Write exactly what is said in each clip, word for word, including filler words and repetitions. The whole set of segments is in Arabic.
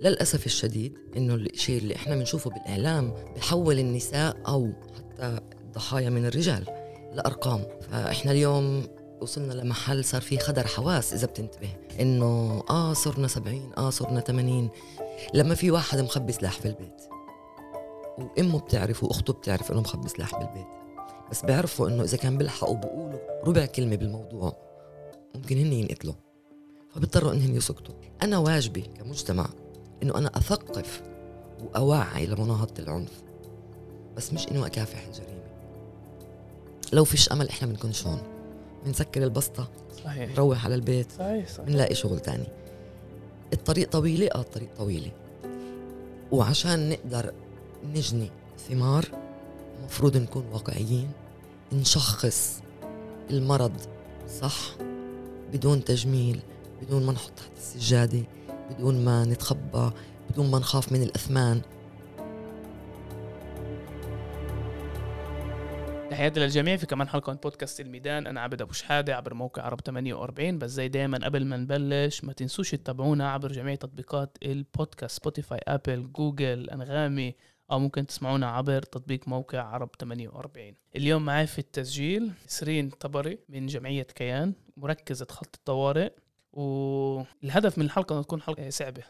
للأسف الشديد إنه الشيء اللي إحنا بنشوفه بالإعلام بحول النساء أو حتى الضحايا من الرجال لأرقام. فإحنا اليوم وصلنا لمحل صار فيه خدر حواس، إذا بتنتبه إنه آه صرنا سبعين، آه صرنا ثمانين. لما في واحد مخبي سلاح في البيت وأمه بتعرف وأخته بتعرف إنه مخبي سلاح بالبيت، بس بيعرفوا إنه إذا كان بلحقوا بقولوا ربع كلمة بالموضوع ممكن هن ينقتلوا، فبيضطروا إنهم يسكتوا. أنا واجبي كمجتمع إنه أنا أثقف وأوعي لمناهضة العنف، بس مش إنه أكافح الجريمة. لو فيش أمل إحنا بنكونش هون، بنسكر البسطة، صحيح، نروح على البيت، صحيح صحيح، بنلاقي شغل تاني. الطريق طويلة، آه الطريق طويلة، وعشان نقدر نجني ثمار مفروض نكون واقعيين، نشخص المرض صح، بدون تجميل، بدون ما نحط تحت السجادة، بدون ما نتخبى، بدون ما نخاف من الأثمان. تحياتي للجميع في كمان حلقة من بودكاست الميدان. أنا عبد أبو شحادة عبر موقع عرب ثمانية وأربعين. بس زي دايما قبل ما نبلش ما تنسوش تتابعونا عبر جميع تطبيقات البودكاست، سبوتيفاي، أبل، جوجل، أنغامي، أو ممكن تسمعونا عبر تطبيق موقع عرب ثمانية وأربعين. اليوم معي في التسجيل نسرين طبري من جمعية كيان، مركزة خط الطوارئ، والهدف من الحلقة أن تكون حلقة صعبة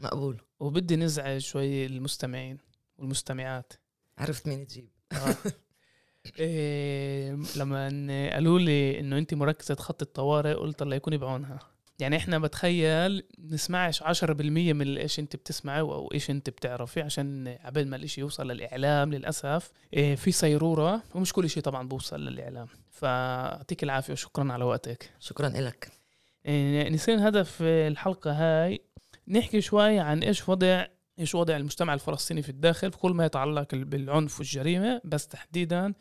مقبول، وبدي نزعج شوي المستمعين والمستمعات. عرفت مين تجيب؟ آه. إيه لما قالوا لي إنه أنت مركزة خط الطوارئ قلت الله يكون يبعونها. يعني إحنا بتخيل نسمعش عشرة بالمية من إيش أنت بتسمعه أو إيش أنت بتعرفه، عشان عبال ما الإشي يوصل للإعلام للأسف إيه في صيرورة، ومش كل إشي طبعا بوصل للإعلام. فأعطيك العافية وشكرا على وقتك. شكرا لك. نسين هدف الحلقة هاي نحكي شوي عن إيش وضع إيش وضع المجتمع الفلسطيني في الداخل في كل ما يتعلق بالعنف والجريمة، بس تحديدا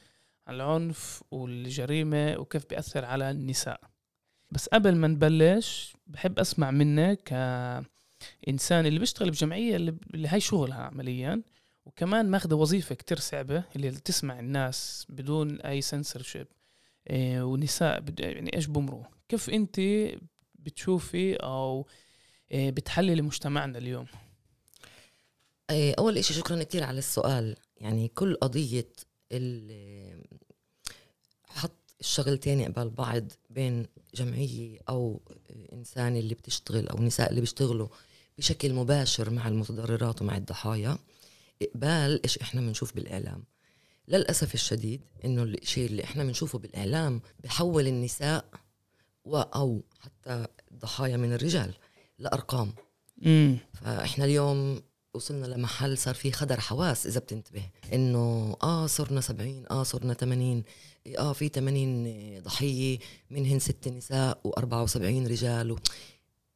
عن العنف والجريمة وكيف بيأثر على النساء. بس قبل ما نبلش بحب أسمع منك كإنسان اللي بيشتغل بجمعية اللي هاي شغلها عمليا، وكمان ماخد وظيفة كتير صعبة اللي تسمع الناس بدون أي سنسورشيب ونساء يعني إيش بمروا. كيف أنت بتشوفي أو بتحللي مجتمعنا اليوم؟ أول إشي شكرا كتير على السؤال. يعني كل قضية حط الشغلتين قبال بعض بين جمعية أو إنسان اللي بتشتغل أو نساء اللي بيشتغلوا بشكل مباشر مع المتضررات ومع الضحايا، إقبال إيش إحنا منشوف بالإعلام. للأسف الشديد إنه الشيء اللي إحنا منشوفه بالإعلام بحول النساء أو حتى الضحايا من الرجال لأرقام. مم. فإحنا اليوم وصلنا لمحل صار فيه خدر حواس، إذا بتنتبه إنه آه صرنا سبعين، آه صرنا ثمانين، آه في ثمانين ضحية منهن ست نساء وأربعة وسبعين رجال. و...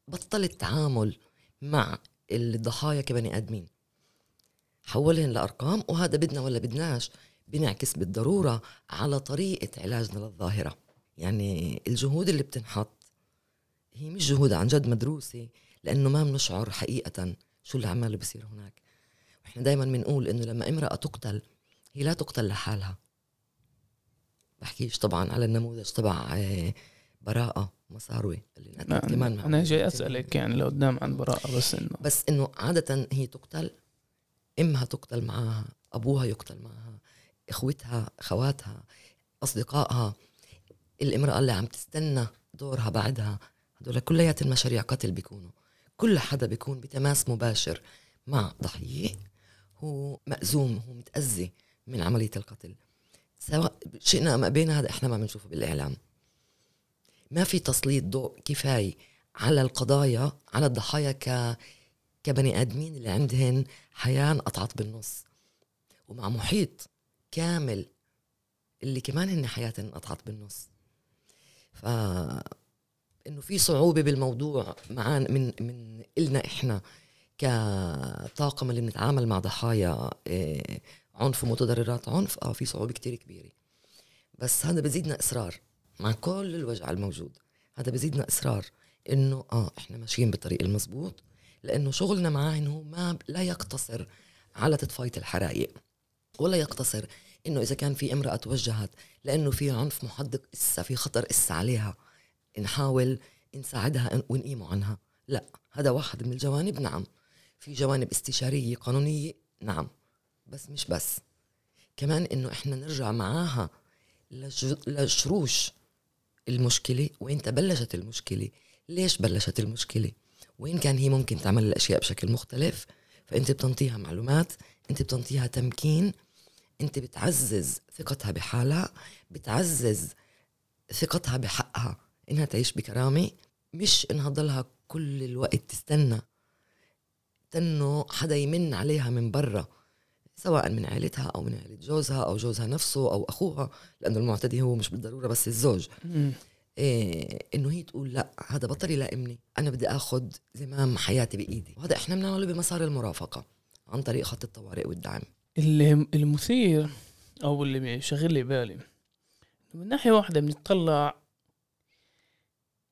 بطل التعامل مع الضحايا كبني آدمين، حولهن لأرقام. وهذا بدنا ولا بدناش بنعكس بالضرورة على طريقة علاجنا للظاهرة. يعني الجهود اللي بتنحط هي مش جهود عن جد مدروسة، لأنه ما بنشعر حقيقة شو اللي عماله بصير هناك. وإحنا دايما بنقول إنه لما امرأة تقتل هي لا تقتل لحالها. بحكيش طبعا على النموذج تبع براءة مساروي اللي أنا كمان أنا جاي أسألك يعني لو قدام عن براءة، بس إنه بس إنه عادة هي تقتل، إمها تقتل معها، أبوها يقتل معها، إخوتها، خواتها، أصدقائها، الامرأة اللي عم تستنى دورها بعدها، هدول كليات المشاريع قتل. بيكونوا كل حدا بيكون بتماس مباشر مع ضحية هو مأزوم، هو متأذي من عملية القتل، سواء شئنا ما بين. هذا احنا ما بنشوفه بالإعلام. ما في تسليط ضوء كفاية على القضايا، على الضحايا ك... كبني آدمين اللي عندهن حياة قطعت بالنص، ومع محيط كامل اللي كمان هن حياتهن قطعت بالنص. فإنه في صعوبة بالموضوع معان من من إلنا إحنا كطاقم اللي بنتعامل مع ضحايا إيه عنف ومتضررات عنف. آه في صعوبة كتير كبيرة، بس هذا بزيدنا إصرار مع كل الوجع الموجود. هذا بزيدنا إصرار إنه آه إحنا ماشيين بالطريق المزبوط، لأنه شغلنا معاه إنه ما لا يقتصر على تطفية الحرائق، ولا يقتصر إنه إذا كان في امرأة توجهت لأنه في عنف محدق إسا في خطر إسا عليها نحاول نساعدها ونقيمه عنها. لا، هذا واحد من الجوانب. نعم في جوانب استشارية قانونية نعم، بس مش بس كمان إنه إحنا نرجع معاها لشروش المشكلة، وين بلشت المشكلة، ليش بلشت المشكلة، وين كان هي ممكن تعمل الأشياء بشكل مختلف. فأنت بتنطيها معلومات، أنت بتنطيها تمكين، أنت بتعزز ثقتها بحالها، بتعزز ثقتها بحقها إنها تعيش بكرامة، مش إنها ضلها كل الوقت تستنى تنو حدا يمن عليها من برا، سواء من عائلتها أو من عائلة جوزها أو جوزها نفسه أو أخوها، لأنه المعتدي هو مش بالضرورة بس الزوج. إيه إنه هي تقول لا هذا بطل يلائمني، أنا بدي أخذ زمام حياتي بإيدي. وهذا إحنا بنعمله بمسار المرافقة عن طريق خط الطوارئ والدعم. المثير أو اللي شغل لي بالي من ناحية واحدة بنتطلع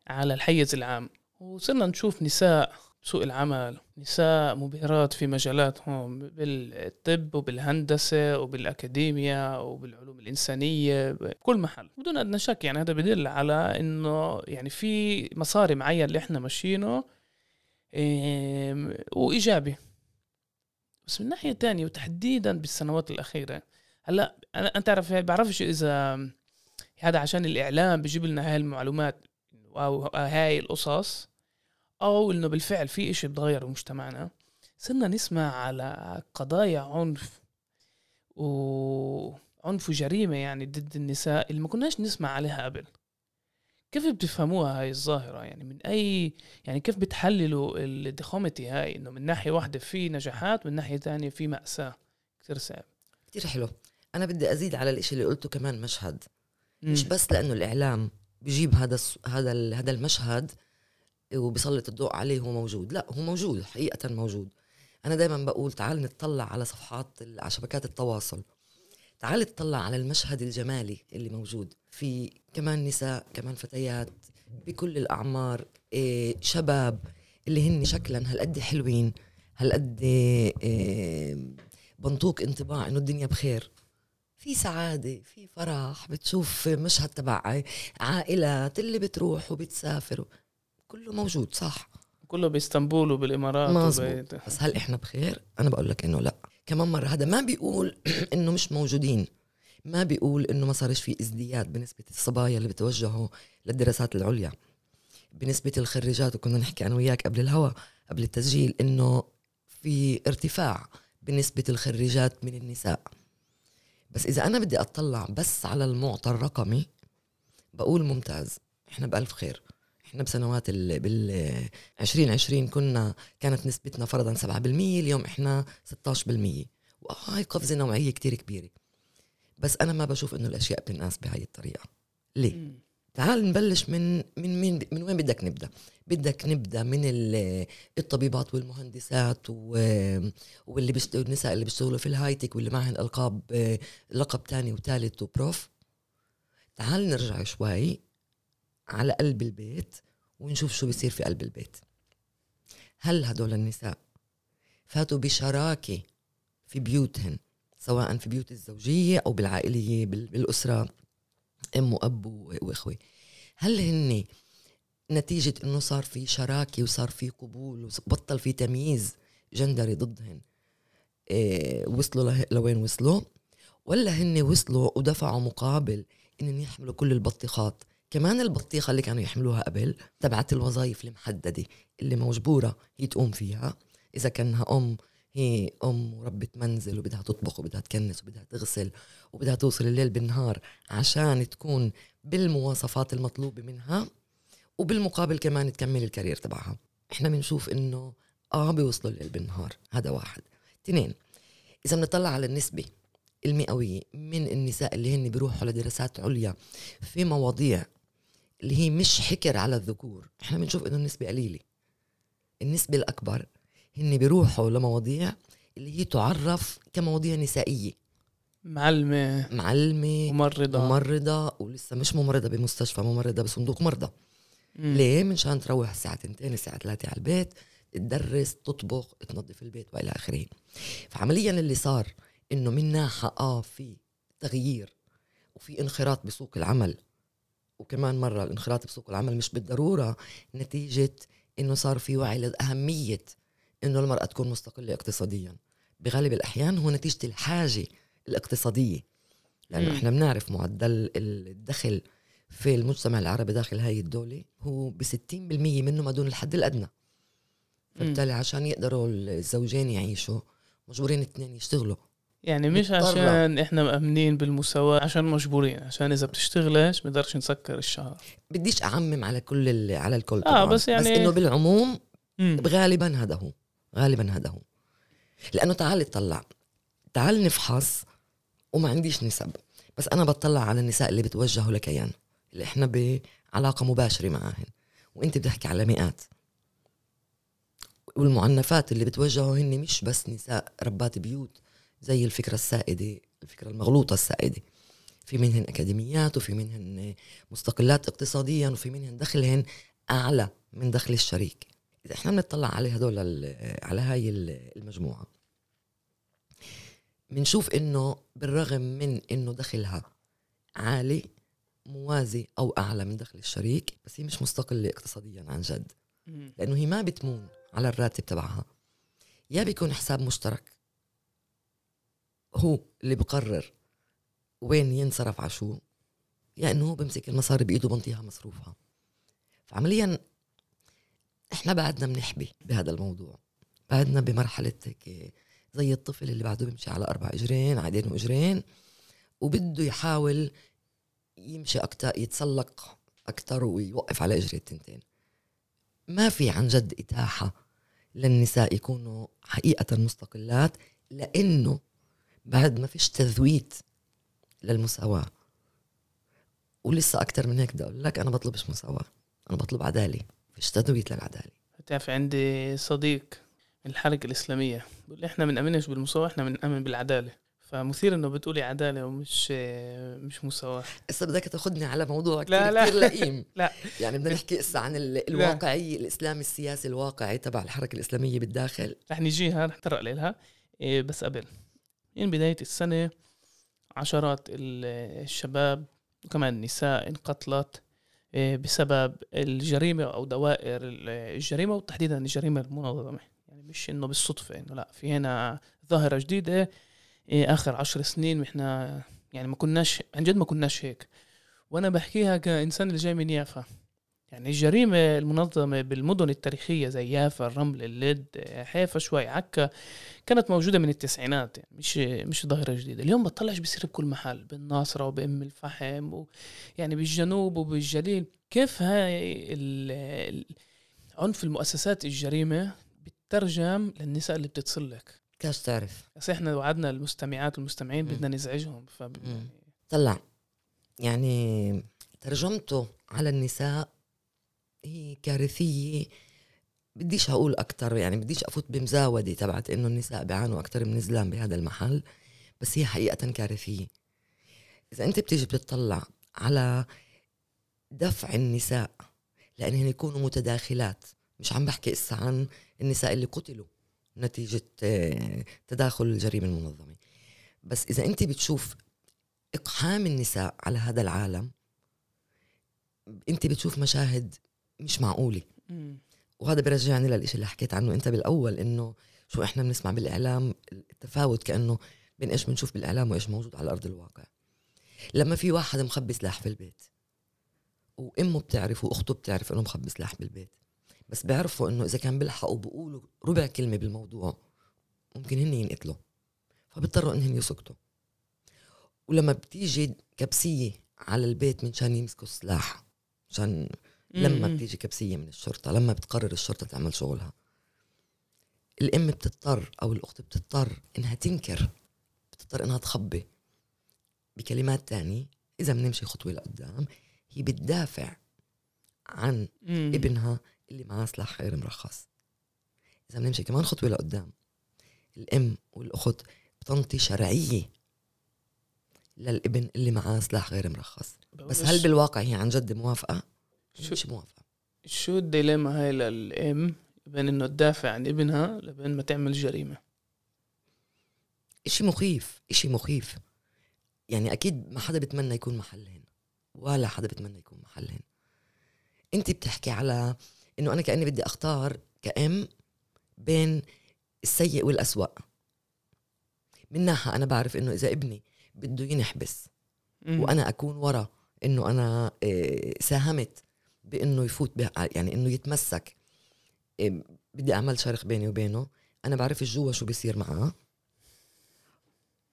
على الحيز العام وصرنا نشوف نساء سوق العمل، نساء مبهرات في مجالاتهم بالطب وبالهندسة وبالأكاديمية وبالعلوم الإنسانية بكل محل بدون أدنى شك. يعني هذا بدل على إنه يعني في مسار معين اللي إحنا ماشيينه وإيجابي. بس من ناحية تانية وتحديدا بالسنوات الأخيرة، هلا أنا أنت عارف بعرفش إذا هذا عشان الإعلام بيجيب لنا هاي المعلومات أو هاي القصص، أو إنه بالفعل في إشي بتغير بمجتمعنا. صرنا نسمع على قضايا عنف وعنف وجريمة يعني ضد النساء اللي ما كناش نسمع عليها قبل. كيف بتفهموها هاي الظاهرة؟ يعني من أي يعني كيف بتحللوا الدخومتي هاي، إنه من ناحية واحدة في نجاحات ومن ناحية تانية في مأساة كتير صعب كتير حلو. أنا بدي أزيد على الإشي اللي قلته كمان مشهد، مش بس لأنه الإعلام بيجيب هذا هذا هذا المشهد وبيسلط الضوء عليه، هو موجود، لا هو موجود حقيقة موجود. أنا دايما بقول تعال نتطلع على صفحات على شبكات التواصل، تعال نتطلع على المشهد الجمالي اللي موجود في كمان نساء، كمان فتيات بكل الأعمار، إيه شباب اللي هن شكلا هالقد حلوين، هالقد إيه بنطوك انطباع إنه الدنيا بخير، في سعادة، في فرح، بتشوف مشهد تبع عائلات اللي بتروح وبتسافر، كله موجود صح، كله باسطنبول وبالإمارات وبيت. بس هل إحنا بخير؟ أنا بقول لك إنه لا. كمان مرة هذا ما بيقول إنه مش موجودين، ما بيقول إنه ما صارش في ازدياد بنسبة الصبايا اللي بتوجهوا للدراسات العليا، بنسبة الخريجات. وكنا نحكي أنا وياك قبل الهوا قبل التسجيل إنه في ارتفاع بنسبة الخريجات من النساء. بس إذا أنا بدي أطلع بس على المعطى الرقمي بقول ممتاز، إحنا بألف خير. إحنا بسنوات بالعشرين عشرين كنا كانت نسبتنا فرضاً سبعة بالمية، اليوم إحنا ستاش بالمية، وهاي قفزة نوعية كتير كبيرة. بس أنا ما بشوف إنه الأشياء بتنقاس بهاي الطريقة. ليه؟ مم. تعال نبلش من من من من وين بدك نبدأ؟ بدك نبدأ من الطبيبات والمهندسات واللي بيشتغلوا، النساء اللي بيشتغلوا في الهايتك واللي معهن ألقاب لقب تاني وتالت وبروف. تعال نرجع شوي على قلب البيت ونشوف شو بيصير في قلب البيت. هل هدول النساء فاتوا بشراكة في بيوتهن، سواء في بيوت الزوجية أو بالعائلية بالأسرة أم وأب وإخوة؟ هل هن نتيجة إنه صار في شراكة وصار في قبول وبطل في تمييز جندري ضدهن إيه وصلوا لوين وصلوا؟ ولا هن وصلوا ودفعوا مقابل إنهم يحملوا كل البطيخات، كمان البطيخة اللي كانوا يحملوها قبل تبعت الوظائف المحددة اللي مجبورة هي تقوم فيها؟ إذا كانها أم، هي أم وربة منزل وبدها تطبخ وبدها تكنس وبدها تغسل وبدها توصل الليل بالنهار عشان تكون بالمواصفات المطلوبة منها، وبالمقابل كمان تكمل الكارير تبعها. إحنا بنشوف إنه آه بيوصلوا الليل بالنهار. هذا واحد. تنين، إذا بنطلع على النسبة المئوية من النساء اللي هن بيروحوا لدراسات عليا في مواضيع اللي هي مش حكر على الذكور، إحنا بنشوف إنه النسبة قليلة. النسبة الأكبر هن بيروحوا لمواضيع اللي هي تعرف كمواضيع نسائية، معلمة معلمة ممرضة ممرضة ولسه مش ممرضة بمستشفى، ممرضة بصندوق مرضى. م. ليه؟ من شان تروح الساعة تنتين الساعة ثلاثة على البيت، تدرس، تطبخ، تنظف البيت وإلى آخره. فعمليا اللي صار إنه من ناحية آه في تغيير وفي انخراط بسوق العمل، وكمان مرة الانخراط بسوق العمل مش بالضرورة نتيجة إنه صار في وعي لأهمية إنه المرأة تكون مستقلة اقتصاديا بغالب الأحيان هو نتيجة الحاجة الاقتصادية، لأنه إحنا بنعرف معدل الدخل في المجتمع العربي داخل هاي الدولة هو بستين بالمية منه ما دون الحد الأدنى، فبالتالي عشان يقدروا الزوجين يعيشوا مجبورين الاثنين يشتغلوا، يعني مش عشان إحنا مأمنين بالمساواة، عشان مجبورين، عشان إذا بتشتغلش مدارش نسكر الشهر. بديش أعمم على كل ال... على الكل طبعا. آه بس, يعني... بس إنه بالعموم مم. غالبا هذا هو غالبا هذا هو لأنه تعال اطلع تعال نفحص، وما عنديش نسب بس أنا بطلع على النساء اللي بتوجهوا لكيان اللي إحنا بعلاقة مباشرة معاهن، وإنت بتحكي على مئات، والمعنفات اللي بتوجهوا هن مش بس نساء ربات بيوت زي الفكرة السائدة، الفكرة المغلوطة السائدة، في منهن أكاديميات وفي منهن مستقلات اقتصاديا وفي منهن دخلهن أعلى من دخل الشريك. إذا إحنا بنطلع على هدول على هاي المجموعة بنشوف إنه بالرغم من إنه دخلها عالي موازي أو أعلى من دخل الشريك، بس هي مش مستقلة اقتصاديا عن جد، لأنه هي ما بتمون على الراتب تبعها، يا بيكون حساب مشترك هو اللي بقرر وين ينصرف عشو، يا انه هو بمسك المصاري بايده بنطيها مصروفها. فعمليا احنا بعدنا بنحبي بهذا الموضوع، بعدنا بمرحله هيك زي الطفل اللي بعده بيمشي على اربع اجرين عادين واجرين وبده يحاول يمشي اكتر يتسلق اكتر ويوقف على اجرين التنتين. ما في عن جد اتاحه للنساء يكونوا حقيقه مستقلات، لانه بعد ما فيش تذويت للمساواة. ولسه أكتر من هيك بدي أقول لك، أنا بطلبش مساواة، أنا بطلب عدالة، فيش تذويت للعدالة. بتعرف عندي صديق من الحركة الإسلامية بيقول إحنا ما بنأمنش بالمساواة، إحنا بنأمن بالعدالة. فمثير إنه بتقولي عدالة ومش مش مساواة. هسه بدك تاخدني على موضوع كتير لا لا كتير لئيم. لا يعني بدنا نحكي هسه عن الواقعي الإسلام السياسي الواقعي تبع الحركة الإسلامية بالداخل. رح نجيها رح نتطرق لها، بس قبل من بداية السنة عشرات الشباب وكمان النساء انقتلت بسبب الجريمة أو دوائر الجريمة، وتحديدا الجريمة المنظمة. يعني مش إنه بالصدفة، إنه لا، في هنا ظاهرة جديدة آخر عشر سنين إحنا يعني ما كناش عن جد ما كناش هيك. وأنا بحكيها كإنسان اللي جاي من يافا، يعني الجريمة المنظمة بالمدن التاريخية زي يافا، الرمل، اللد، حيفا، شوي عكا، كانت موجودة من التسعينات، يعني مش مش ظاهرة جديدة. اليوم بطلعش بيصير بكل محل، بالناصرة وبأم الفحم ويعني بالجنوب وبالجليل. كيف هاي عنف المؤسسات الجريمة بتترجم للنساء اللي بتتصلك؟ كاش تعرف، بس احنا وعدنا المستمعات والمستمعين بدنا نزعجهم. فب... طلع يعني ترجمته على النساء هي كارثية، بديش هقول أكتر، يعني بديش أفوت بمزاودة تبعت إنه النساء بيعانوا أكتر من إزلام بهذا المحل، بس هي حقيقة كارثية. إذا أنت بتيجي بتطلع على دفع النساء لأنهن يكونوا متداخلات، مش عم بحكي إسا عن النساء اللي قتلوا نتيجة تداخل الجريمة المنظمة، بس إذا أنت بتشوف إقحام النساء على هذا العالم، أنت بتشوف مشاهد مش معقولة. وهذا برجعني للإشي اللي حكيت عنه أنت بالأول، إنه شو إحنا بنسمع بالإعلام، التفاوت كأنه بين إيش بنشوف بالإعلام وإيش موجود على أرض الواقع. لما في واحد مخبي سلاح في البيت وأمه بتعرف وأخته بتعرف إنه مخبي سلاح بالبيت، بس بيعرفوا إنه إذا كان بلحقوا بقولوا ربع كلمة بالموضوع ممكن هن ينقتلوا، فبيضطروا إنهم يسكتوا. ولما بتيجي كبسية على البيت من شان يمسكوا السلاح، شان لما بتيجي كبسية من الشرطة، لما بتقرر الشرطة تعمل شغلها، الأم بتضطر أو الأخت بتضطر إنها تنكر، بتضطر إنها تخبي. بكلمات تانية، إذا بنمشي خطوة لقدام، هي بتدافع عن مم. ابنها اللي معاه سلاح غير مرخص. إذا بنمشي كمان خطوة لقدام، الأم والأخت بتنطي شرعية للابن اللي معاه سلاح غير مرخص. بس هل بالواقع هي عن جد موافقة؟ شو موافقة؟ شو الديليما هاي للأم بين إنه تدافع عن ابنها لبين ما تعمل جريمة؟ إشي مخيف، إشي مخيف. يعني أكيد ما حدا بتمنى يكون محلهن، ولا حدا بتمنى يكون محلهن. أنت بتحكي على إنه أنا كأني بدي أختار كأم بين السيء والأسوأ. من ناحية أنا بعرف إنه إذا ابني بده ينحبس م. وأنا أكون ورا إنه أنا ساهمت بإنه يفوت يعني إنه يتمسك، بدي أعمل شرخ بيني وبينه. أنا بعرف الجوا شو بيصير معاه،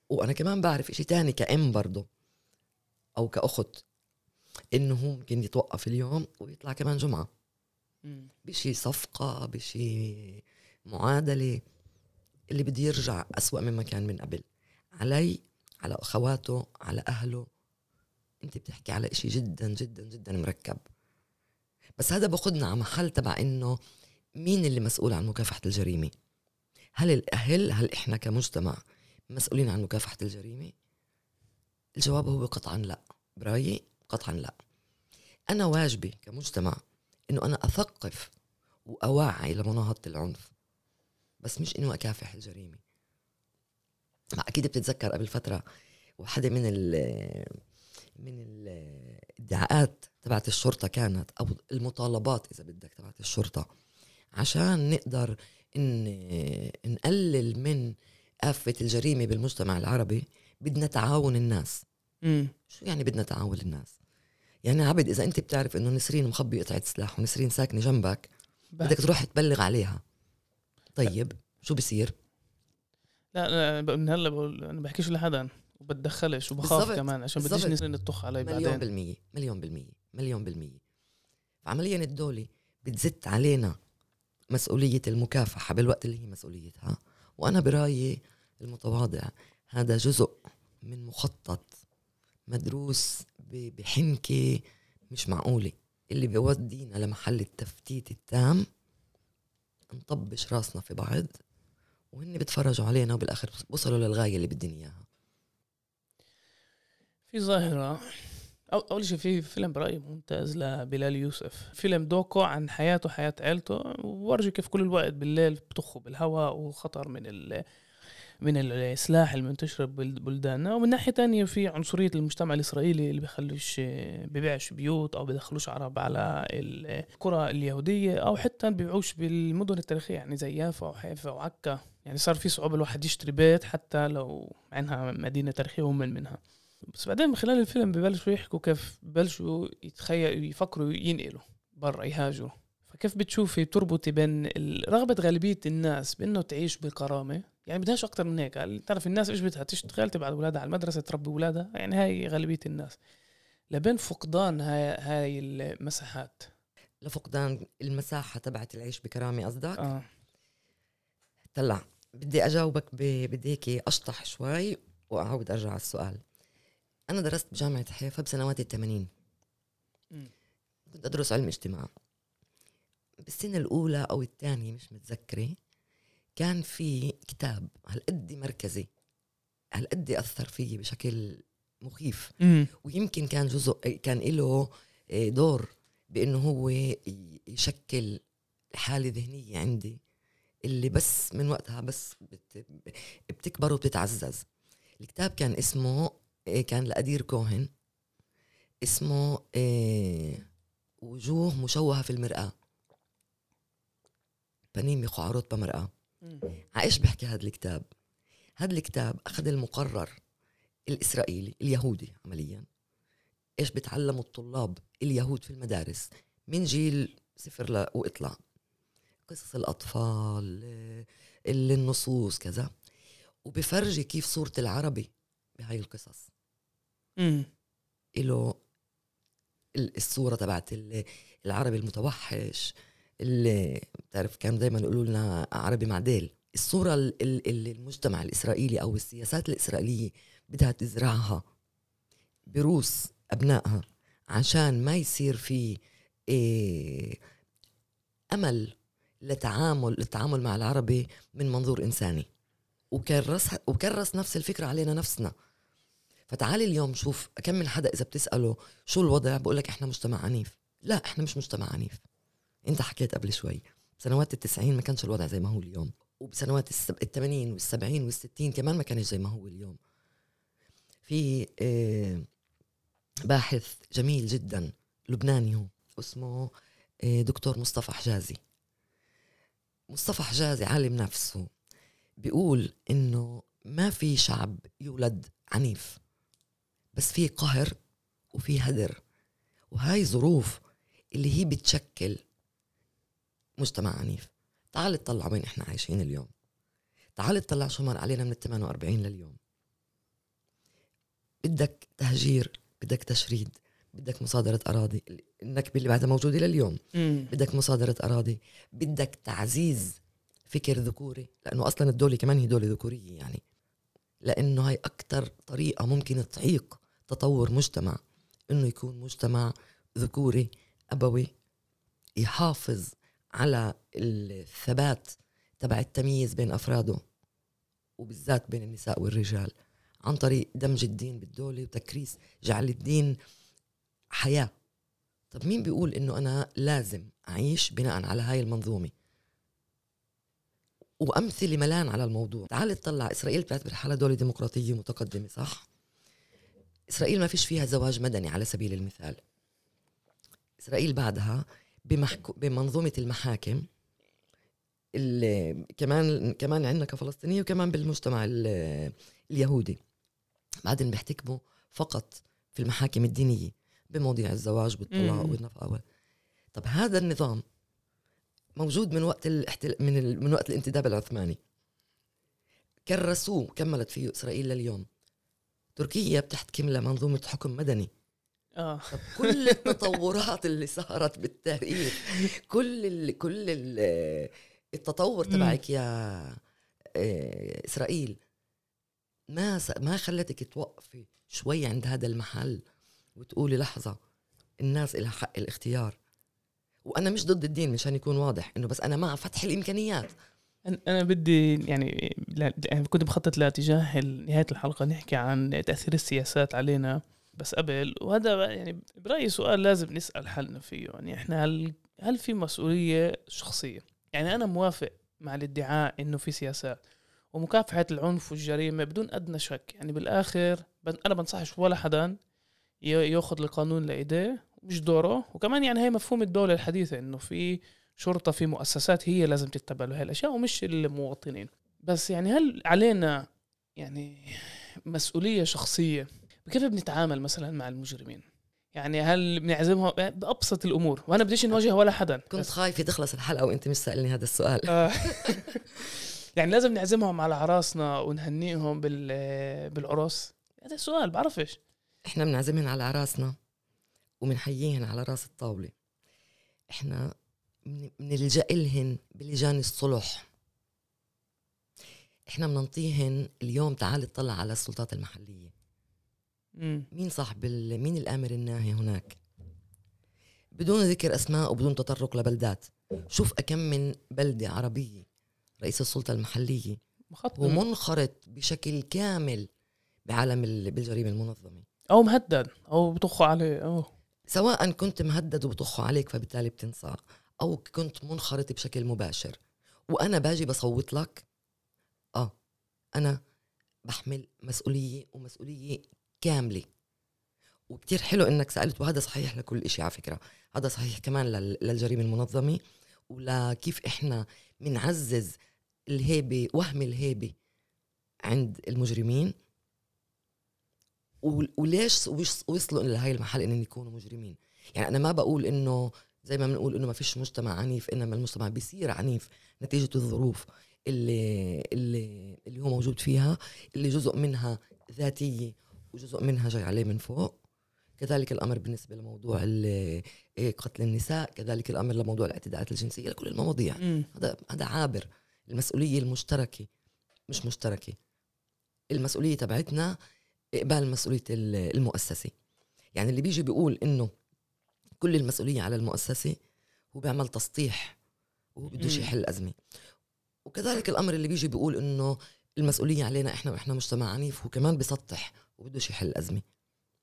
وأنا كمان بعرف إشي تاني كأم برضو أو كأخت، إنه هو ممكن يتوقف اليوم ويطلع كمان جمعة م. بشي صفقة، بشي معادلة، اللي بدي يرجع أسوأ مما كان من قبل، علي، على أخواته، على أهله. أنت بتحكي على إشي جدا جدا جدا مركب. بس هذا بأخذنا على محل تبع إنه مين اللي مسؤول عن مكافحة الجريمة؟ هل الأهل؟ هل إحنا كمجتمع مسؤولين عن مكافحة الجريمة؟ الجواب هو قطعا لا، برأيي قطعا لا. أنا واجبي كمجتمع إنه أنا أثقف وأوعي لمناهضة العنف، بس مش إنه أكافح الجريمة. أكيد بتتذكر قبل فترة وحدة من ال من الادعاءات تبعت الشرطة كانت، أو المطالبات إذا بدك تبعت الشرطة، عشان نقدر إن نقلل من آفة الجريمة بالمجتمع العربي بدنا تعاون الناس. مم. شو يعني بدنا تعاون الناس؟ يعني عبد إذا أنت بتعرف إنه نسرين مخبي قطعة سلاح ونسرين ساكنة جنبك، بدك تروح تبلغ عليها، طيب شو بصير؟ لا أنا من هلا بقول أنا بحكيش لحدا وبتدخلش وبخاف كمان، عشان بديش نسرين تطخ علي بعدين. مليون بالمية مليون بالمية مليون بالمية. عمليا الدولة بتزت علينا مسؤولية المكافحة بالوقت اللي هي مسؤوليتها، وأنا برأيي المتواضع هذا جزء من مخطط مدروس بحنكة مش معقولة اللي بيودينا لمحل التفتيت التام، نطبش راسنا في بعض وهن بتفرجوا علينا وبالآخر وصلوا للغاية اللي بدنا إياها. في ظاهرة أول شيء في فيلم برأيي ممتاز لبلال يوسف، فيلم دوكو عن حياته وحياة عيلته، وورجي كيف كل الوقت بالليل بتخو بالهواء وخطر من ال من السلاح المنتشر ببلداننا، ومن ناحية تانية في عنصرية المجتمع الإسرائيلي اللي بيخلوش ببيعش بيوت أو بيدخلوش عرب على القرى اليهودية أو حتى بيبيعوش بالمدن التاريخية يعني زي يافا وحيفا وعكا. يعني صار في صعوبة الواحد يشتري بيت حتى لو عنها مدينة تاريخية ومن منها. بس بعدين من خلال الفيلم ببلشوا يحكوا كيف ببلشوا يتخيل يفكروا ينقلوا برا يهاجروا. فكيف بتشوفي تربطي بين رغبة غالبية الناس بأنه تعيش بكرامة، يعني بدهاش أكتر من هيك، تعرف الناس إيش بدها، تشتغل، تبعت أولادها على المدرسة، تربي أولادها، يعني هاي غالبية الناس، لبين فقدان هاي, هاي المساحات، لفقدان المساحة تبعت العيش بكرامة قصدك؟ آه. طلع بدي أجاوبك بدي هيك أشطح شوي وأعود أرجع على السؤال. أنا درست بجامعة حيفا بسنوات الثمانين، كنت أدرس علم اجتماع. بالسنة الأولى أو الثانية مش متذكرة كان في كتاب هالقدي مركزي، هالقدي أثر فيه بشكل مخيف. مم. ويمكن كان جزء كان له دور بأنه هو يشكل حالة ذهنية عندي اللي بس من وقتها بس بتكبر وبتتعزز. الكتاب كان اسمه، كان لأديث كوهن، اسمه وجوه مشوهة في المرآة، بنيم يقعرط بمرآة. عايش بحكي هذا الكتاب، هذا الكتاب أخذ المقرر الإسرائيلي اليهودي عمليا، إيش بتعلموا الطلاب اليهود في المدارس من جيل صفر وإطلع، قصص الأطفال، النصوص، كذا، وبفرجي كيف صورة العربي بهاي القصص. امم له الصوره تبعت العربي المتوحش اللي بتعرف كانوا دايما يقولوا لنا عربي معدل، الصوره اللي المجتمع الاسرائيلي او السياسات الاسرائيليه بدها تزرعها بروس ابنائها عشان ما يصير في إيه امل لتعامل للتعامل مع العربي من منظور انساني، وكرس وكرس نفس الفكره علينا نفسنا. فتعالي اليوم شوف كم من حدا إذا بتسأله شو الوضع بقولك إحنا مجتمع عنيف. لا، إحنا مش مجتمع عنيف. أنت حكيت قبل شوي بسنوات التسعين ما كانش الوضع زي ما هو اليوم، وبسنوات الثمانين والسبعين والستين كمان ما كانش زي ما هو اليوم. في باحث جميل جدا لبناني هو اسمه دكتور مصطفى حجازي، مصطفى حجازي عالم نفسه بيقول إنه ما في شعب يولد عنيف، بس في قهر وفي هدر، وهاي ظروف اللي هي بتشكل مجتمع عنيف. تعال اطلع وين احنا عايشين اليوم، تعال اطلع شو مر علينا من الثمانية وأربعين لليوم. بدك تهجير، بدك تشريد، بدك مصادرة أراضي، النكبة اللي بعدها موجودة لليوم، مم. بدك مصادرة أراضي، بدك تعزيز فكر ذكوري، لأنه أصلا الدولة كمان هي دولة ذكورية، يعني لأنه هاي أكتر طريقة ممكن تعيق تطور مجتمع، إنه يكون مجتمع ذكوري أبوي يحافظ على الثبات تبع التمييز بين أفراده وبالذات بين النساء والرجال عن طريق دمج الدين بالدولة وتكريس جعل الدين حياة. طب مين بيقول إنه أنا لازم أعيش بناء على هاي المنظومة؟ وأمثلة ملان على الموضوع. تعال تطلع إسرائيل بتعتبر حالة دولة ديمقراطية متقدمة، صح؟ إسرائيل ما فيش فيها زواج مدني على سبيل المثال. إسرائيل بعدها بمحكو بمنظومة المحاكم اللي كمان كمان عندنا كفلسطينية، وكمان بالمجتمع اليهودي بعدين بيحتكموا فقط في المحاكم الدينية بمواضيع الزواج والطلاق والنفقة. طب هذا النظام موجود من وقت الاحتل... من ال... من وقت الانتداب العثماني، كرسوه كملت فيه إسرائيل لليوم. تركيا بتحتكم لمنظومة حكم مدني. آه. طب كل التطورات اللي صارت بالتاريخ، كل ال... كل ال... التطور تبعك يا إسرائيل ما س... ما خلتك توقفي شوي عند هذا المحل وتقولي لحظة، الناس لها حق الاختيار. وأنا مش ضد الدين مشان يكون واضح، إنه بس أنا مع فتح الإمكانيات. أنا بدي يعني كنت بخطط لاتجاه نهاية الحلقة نحكي عن تأثير السياسات علينا، بس قبل وهذا يعني برأيي سؤال لازم نسأل حالنا فيه، يعني إحنا هل هل في مسؤولية شخصية؟ يعني أنا موافق مع الادعاء إنه في سياسات ومكافحة العنف والجريمة بدون أدنى شك، يعني بالآخر أنا بنصحش ولا حدا يأخذ القانون لإيديه، مش دوره. وكمان يعني هي مفهوم الدولة الحديثة إنه في شرطة، في مؤسسات هي لازم تتبع له هالأشياء ومش المواطنين. بس يعني هل علينا يعني مسؤولية شخصية؟ كيف بنتعامل مثلا مع المجرمين؟ يعني هل بنعزمهم بأبسط الأمور؟ وأنا بديش نواجه ولا حدا، كنت خايفة تخلص الحلقة وإنت مش سألني هذا السؤال. يعني لازم نعزمهم على عراسنا ونهنئهم بالعروس؟ هذا السؤال بعرفش. إحنا بنعزمهم على عراسنا ومنحييهن على راس الطاولة، إحنا منلجأ لهن بلجان الصلح، إحنا مننطيهن اليوم. تعال اطلع على السلطات المحلية، مم. مين صاحب ال... مين الآمر الناهي هناك؟ بدون ذكر أسماء وبدون تطرق لبلدات، شوف أكم من بلدة عربية رئيس السلطة المحلية ومنخرط بشكل كامل بعالم ال... بالجريمة المنظمة، أو مهدد أو بطخوا عليه، أو سواء كنت مهدد وبطخوا عليك فبالتالي بتنصاع، أو كنت منخرط بشكل مباشر. وأنا باجي بصوت لك، آه أنا بحمل مسؤولية، ومسؤولية كاملة. وكتير حلو إنك سألت، وهذا صحيح لكل إشي على فكرة، هذا صحيح كمان للجريمة المنظمة، ولكيف إحنا منعزز الهيبة، وهم الهيبة عند المجرمين، وليش وصلوا إلى هاي المحل إن يكونوا مجرمين. يعني أنا ما بقول إنه زي ما بنقول إنه ما فيش مجتمع عنيف، إنما المجتمع بيصير عنيف نتيجة الظروف اللي اللي اللي هو موجود فيها، اللي جزء منها ذاتية وجزء منها جاي عليه من فوق. كذلك الأمر بالنسبة لموضوع قتل النساء، كذلك الأمر لموضوع الاعتداءات الجنسية، لكل المواضيع. هذا هذا عابر المسؤولية المشتركة، مش مشتركة المسؤولية تبعتنا، إقبال مسؤولية المؤسسة. يعني اللي بيجي بيقول إنه كل المسؤولية على المؤسسة هو بيعمل تسطيح وهو بدوش يحل أزمة. وكذلك الأمر اللي بيجي بيقول إنه المسؤولية علينا إحنا وإحنا مجتمع عنيف، وكمان بيسطح وبدوش يحل أزمة.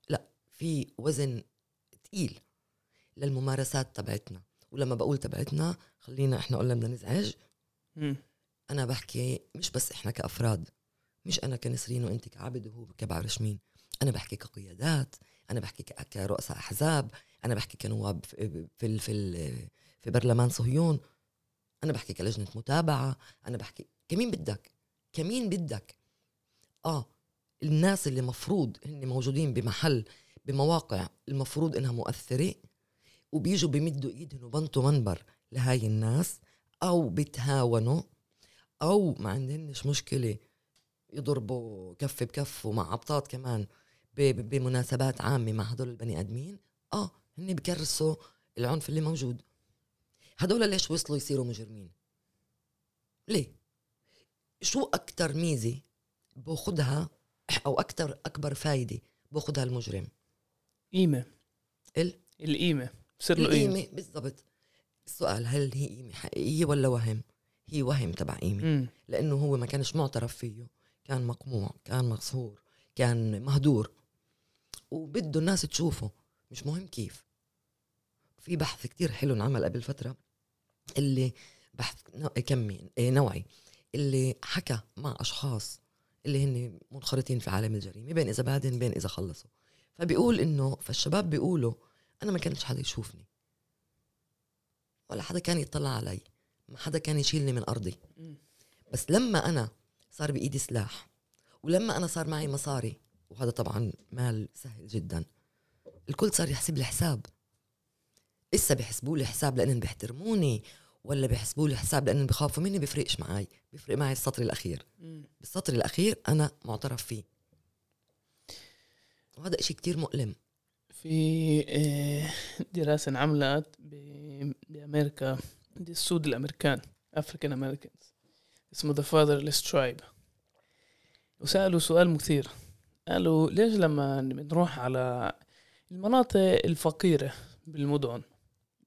لا، في وزن تقيل للممارسات تبعتنا. ولما بقول تبعتنا، خلينا إحنا قلنا بدنا نزعج، أنا بحكي مش بس إحنا كأفراد، مش أنا كنسرين وأنت كعبد وهو كبعرش مين، أنا بحكي كقيادات، أنا بحكي كرؤساء أحزاب، أنا بحكي كنواب في في في, في برلمان صهيون. أنا بحكي كلجنة متابعة، أنا بحكي كمين بدك كمين بدك آه الناس اللي مفروض هن موجودين بمحل بمواقع المفروض إنها مؤثرة، وبيجوا بمدوا إيدهم وبنتوا منبر لهاي الناس، أو بتهاونوا، أو ما عندهنش مشكلة يضربوا كف بكف ومع عبطات كمان بمناسبات عامة مع هدول البني أدمين. آه هن بكرسوا العنف اللي موجود. هدول ليش وصلوا يصيروا مجرمين؟ ليه؟ شو أكتر ميزة بأخدها أو أكتر أكبر فايدة بأخدها المجرم؟ قيمة. ال القيمة بصير له قيمة. بالضبط. السؤال هل هي قيمة حقيقية ولا وهم؟ هي وهم تبع قيمة. م. لأنه هو ما كانش معترف فيه، كان مقموع، كان مقصور، كان مهدور، وبده الناس تشوفه، مش مهم كيف. في بحث كتير حلو انعمل قبل فترة، اللي بحث كمي نوعي اللي حكى مع أشخاص اللي هن منخرطين في عالم الجريمة، بين إذا بعدين بين إذا خلصوا، فبيقول إنه فالشباب بيقولوا أنا ما كانش حدا يشوفني، ولا حدا كان يطلع علي، ما حدا كان يشيلني من أرضي، بس لما أنا صار بإيدي سلاح، ولما أنا صار معي مصاري، وهذا طبعا مال سهل جدا، الكل صار يحسب لي حساب. إسا بيحسبوا لي حساب لأنهم بيحترموني، ولا بيحسبوا لي حساب لأنهم بيخافوا مني؟ بيفرقش معاي. بيفرق معي السطر الأخير. م. بالسطر الأخير أنا معترف فيه، وهذا إشي كتير مؤلم. في دراسة انعملت بأمريكا دي السود الأمريكان African Americans اسمه The Fatherless Tribe، وسألوا سؤال مثير. قالوا ليش لما بنروح على المناطق الفقيرة بالمدن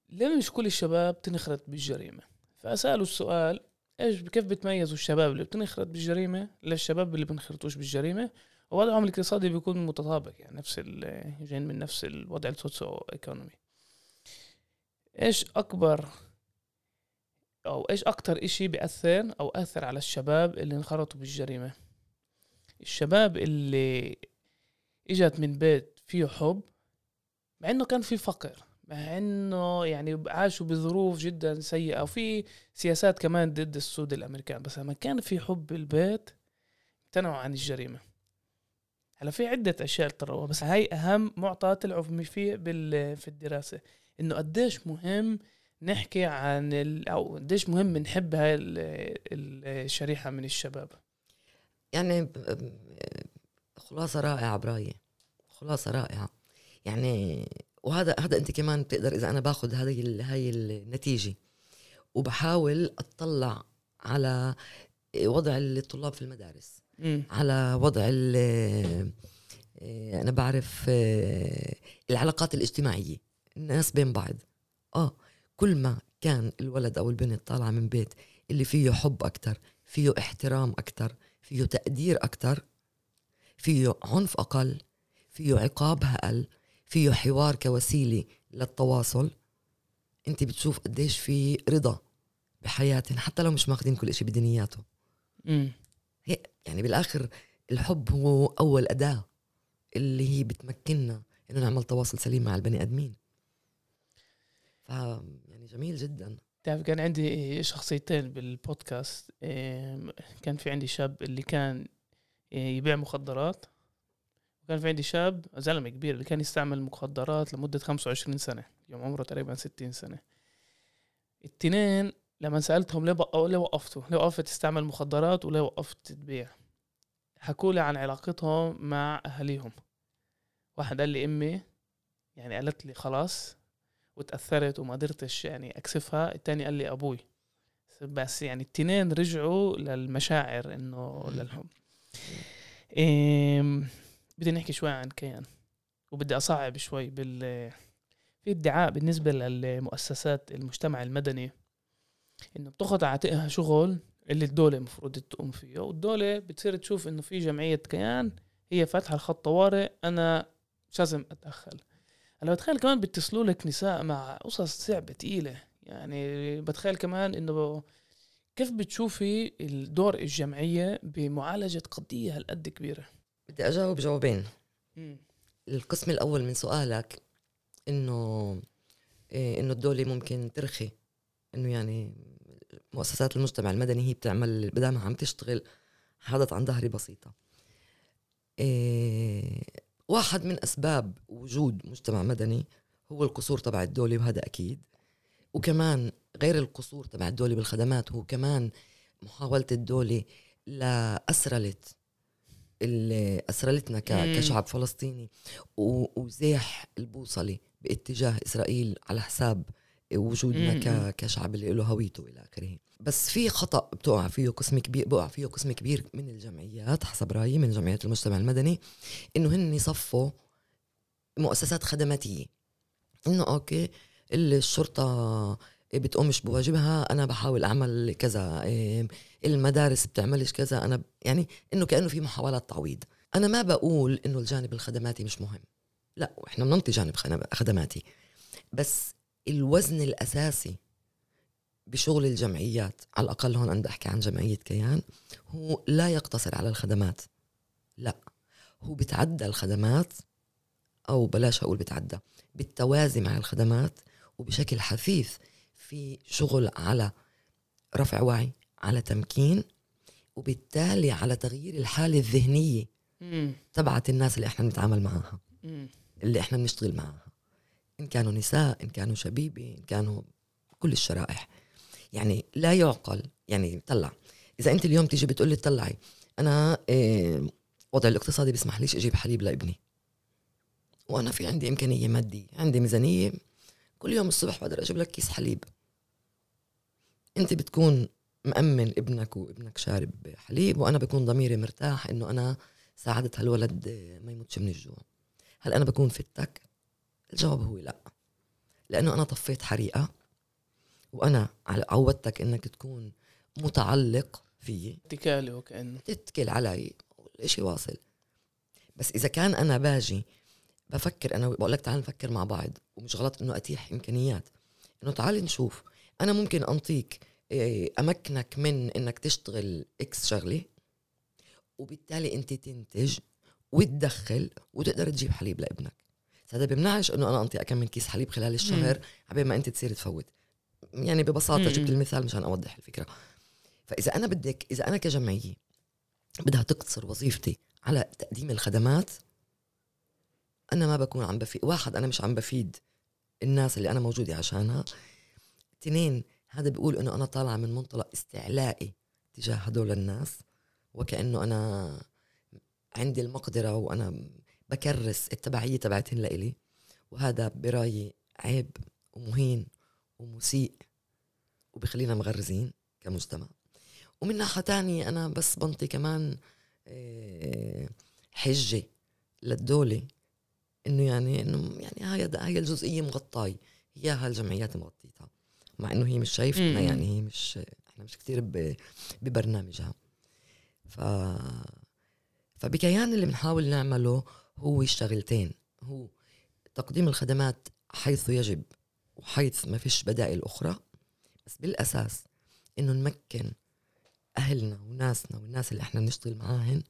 ليه مش كل الشباب بتنخرط بالجريمة؟ فسألوا السؤال إيش كيف بتميزوا الشباب اللي بتنخرط بالجريمة للشباب اللي بنخرطوش بالجريمة، ووضعهم الاقتصادي بيكون متطابق، يعني نفس جايين من نفس الوضع السوسيو ايكونومي. ايش اكبر او ايش اكتر اشي بيأثر او اثر على الشباب اللي انخرطوا بالجريمة؟ الشباب اللي اجت من بيت فيه حب، مع انه كان فيه فقر، مع انه يعني عاشوا بظروف جدا سيئة، وفي سياسات كمان ضد السود الامريكان، بس لما كان فيه حب البيت امتنعوا عن الجريمة. هلا في عدة أشياء تروى، بس هاي أهم معطيات العظمة فيه بال في الدراسة، إنه قديش مهم نحكي عن ال أو قديش مهم نحب هاي الشريحة من الشباب. يعني خلاصة رائعة برايي، خلاصة رائعة يعني. وهذا هذا أنت كمان بتقدر، إذا أنا باخد هذه هاي النتيجة وبحاول أطلع على وضع الطلاب في المدارس، مم. على وضع ال أنا بعرف العلاقات الاجتماعية، الناس بين بعض. آه كل ما كان الولد أو البنت طالعة من بيت اللي فيه حب أكتر، فيه احترام أكتر، فيه تقدير أكتر، فيه عنف أقل، فيه عقاب أقل، فيه حوار كوسيلة للتواصل، أنت بتشوف قديش فيه رضا بحياتهم حتى لو مش ماخدين كل إشي بدنياته. مم. يعني بالآخر الحب هو أول أداة اللي هي بتمكننا إنه نعمل تواصل سليم مع البني أدمين. ف يعني جميل جدا. تعرف كان عندي شخصيتين بالبودكاست، كان في عندي شاب اللي كان يبيع مخدرات، وكان في عندي شاب زلمة كبير اللي كان يستعمل مخدرات لمدة خمسة وعشرين سنة، يوم عمره تقريبا ستين سنة. التنين لما سألتهم ليه وقفتوا، ليه وقفت تستعمل مخدرات وليه وقفت تبيع، حكوا لي عن علاقتهم مع أهليهم. واحد قال لي أمي يعني قالت لي خلاص وتأثرت وما قدرتش يعني أكسفها، التاني قال لي أبوي، بس يعني التنين رجعوا للمشاعر إنه للحب. بدي نحكي شوي عن كيان، وبدي أصعب شوي بال في ادعاء بالنسبة للمؤسسات المجتمع المدني إنه بتاخد عاتقها شغل اللي الدولة مفروض تقوم فيه، والدولة بتصير تشوف إنه في جمعية كيان هي فاتحة الخط طوارئ، أنا لازم أتدخل. أنا بتخيل كمان بتصلوا لك نساء مع قصص صعبة تقيلة، يعني بتخيل كمان إنه كيف بتشوفي الدور الجمعية بمعالجة قضية هالقد كبيرة؟ بدي أجاوب جوابين. م. القسم الأول من سؤالك إنه إنه الدولة ممكن ترخي، إنه يعني مؤسسات المجتمع المدني هي بتعمل بدل ما عم تشتغل حدث عن ظهري بسيطة. إيه واحد من أسباب وجود مجتمع مدني هو القصور تبع الدولة، وهذا أكيد، وكمان غير القصور تبع الدولة بالخدمات هو كمان محاولة الدولة لأسرلت اللي أسرلتنا كشعب فلسطيني وزيح البوصلة باتجاه إسرائيل على حساب وجودنا كشعب اللي له هويته إلى آخره. بس في خطأ بتقع فيه قسم كبير بقع فيه قسم كبير من الجمعيات، حسب رأيي من جمعيات المجتمع المدني، إنه هن يصفوا مؤسسات خدماتية، إنه أوكي الشرطة بتقومش بواجبها أنا بحاول أعمل كذا، المدارس بتعملش كذا أنا ب... يعني إنه كأنه في محاولات تعويض. أنا ما بقول إنه الجانب الخدماتي مش مهم، لا، إحنا بننطي جانب خدماتي، بس الوزن الأساسي بشغل الجمعيات، على الأقل هون أنا بحكي عن جمعية كيان، هو لا يقتصر على الخدمات، لا، هو بتعدى الخدمات، أو بلاش أقول بتعدى، بالتوازي مع الخدمات وبشكل حثيث في شغل على رفع وعي، على تمكين، وبالتالي على تغيير الحالة الذهنية تبعت الناس اللي احنا نتعامل معها، اللي احنا بنشتغل معها، إن كانوا نساء، إن كانوا شبيبة، إن كانوا كل الشرائح. يعني لا يعقل، يعني طلع إذا أنت اليوم تيجي بتقولي طلعي أنا إيه وضع الاقتصادي بيسمح ليش أجيب حليب لابني، وأنا في عندي إمكانية مادية، عندي ميزانية، كل يوم الصبح بقدر أجيب لك كيس حليب، أنت بتكون مأمن ابنك وابنك شارب حليب، وأنا بكون ضميري مرتاح إنه أنا ساعدت هالولد ما يموتش من الجوع. هل أنا بكون فتك؟ الجواب هو لا، لأنه أنا طفيت حريقة، وأنا عودتك إنك تكون متعلق فيه، اتكالي، وكأنه تتكل علي، الإشي واصل. بس إذا كان أنا باجي بفكر، أنا بقول لك تعال نفكر مع بعض، ومش غلط إنه أتيح إمكانيات، إنه تعال نشوف أنا ممكن أنطيك أمكنك من إنك تشتغل إكس شغلة، وبالتالي أنت تنتج وتدخل وتقدر تجيب حليب لابنك. هذا بمنعش إنه أنا أنطي أكمل كيس حليب خلال الشهر عبين ما أنت تصير تفوت. يعني ببساطة مم. جبت المثال مشان أوضح الفكرة. فإذا أنا بدك إذا أنا كجمعية بدها تقتصر وظيفتي على تقديم الخدمات، أنا ما بكون عم بفيد، واحد أنا مش عم بفيد الناس اللي أنا موجودة عشانها، تنين هذا بيقول إنه أنا طالعة من منطلق استعلائي تجاه هدول الناس، وكأنه أنا عندي المقدرة وأنا بكرس التبعية تبعتهن لإلي، وهذا برأيي عيب ومهين ومسيء وبيخلينا مغرزين كمجتمع. ومن ناحية تانية أنا بس بنطي كمان حجة للدولة إنه يعني إنه يعني هاي هاي الجزئية مغطاي، هي هالجمعيات مغطيتها، مع إنه هي مش شايفتنا، يعني هي مش إحنا مش كتير ببرنامجها. ف فبكيان اللي بنحاول نعمله هو الشغلتين، هو تقديم الخدمات حيث يجب وحيث ما فيش بدائل أخرى، بس بالأساس إنه نمكن أهلنا وناسنا والناس اللي إحنا نشتغل معاهن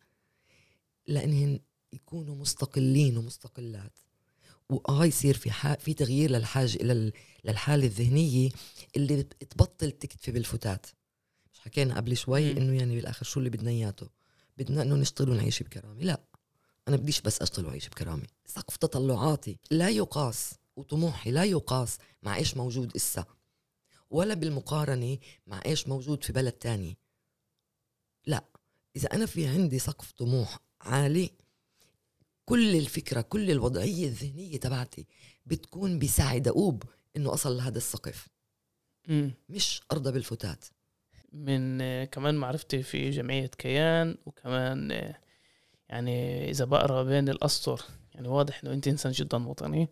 لأنهن يكونوا مستقلين ومستقلات، وآه يصير في حا... في تغيير للحاج لل... للحالة الذهنية اللي تبطل تكتفي بالفتات. مش حكينا قبل شوي إنه يعني بالآخر شو اللي بدنا إياته؟ بدنا إنه نشتغل ونعيش بكرامة، لا، أنا بديش بس أشتغل وعيش بكرامة، سقف تطلعاتي لا يقاس وطموحي لا يقاس مع إيش موجود إسا، ولا بالمقارنة مع إيش موجود في بلد تاني، لا، إذا أنا في عندي سقف طموح عالي، كل الفكرة كل الوضعية الذهنية تبعتي بتكون بسعي دؤوب إنه أصل لهذا السقف، م. مش أرضى بالفتات. من كمان معرفتي في جمعية كيان، وكمان يعني إذا بقرأ بين الأسطر، يعني واضح إنه أنت إنسان جدا وطني،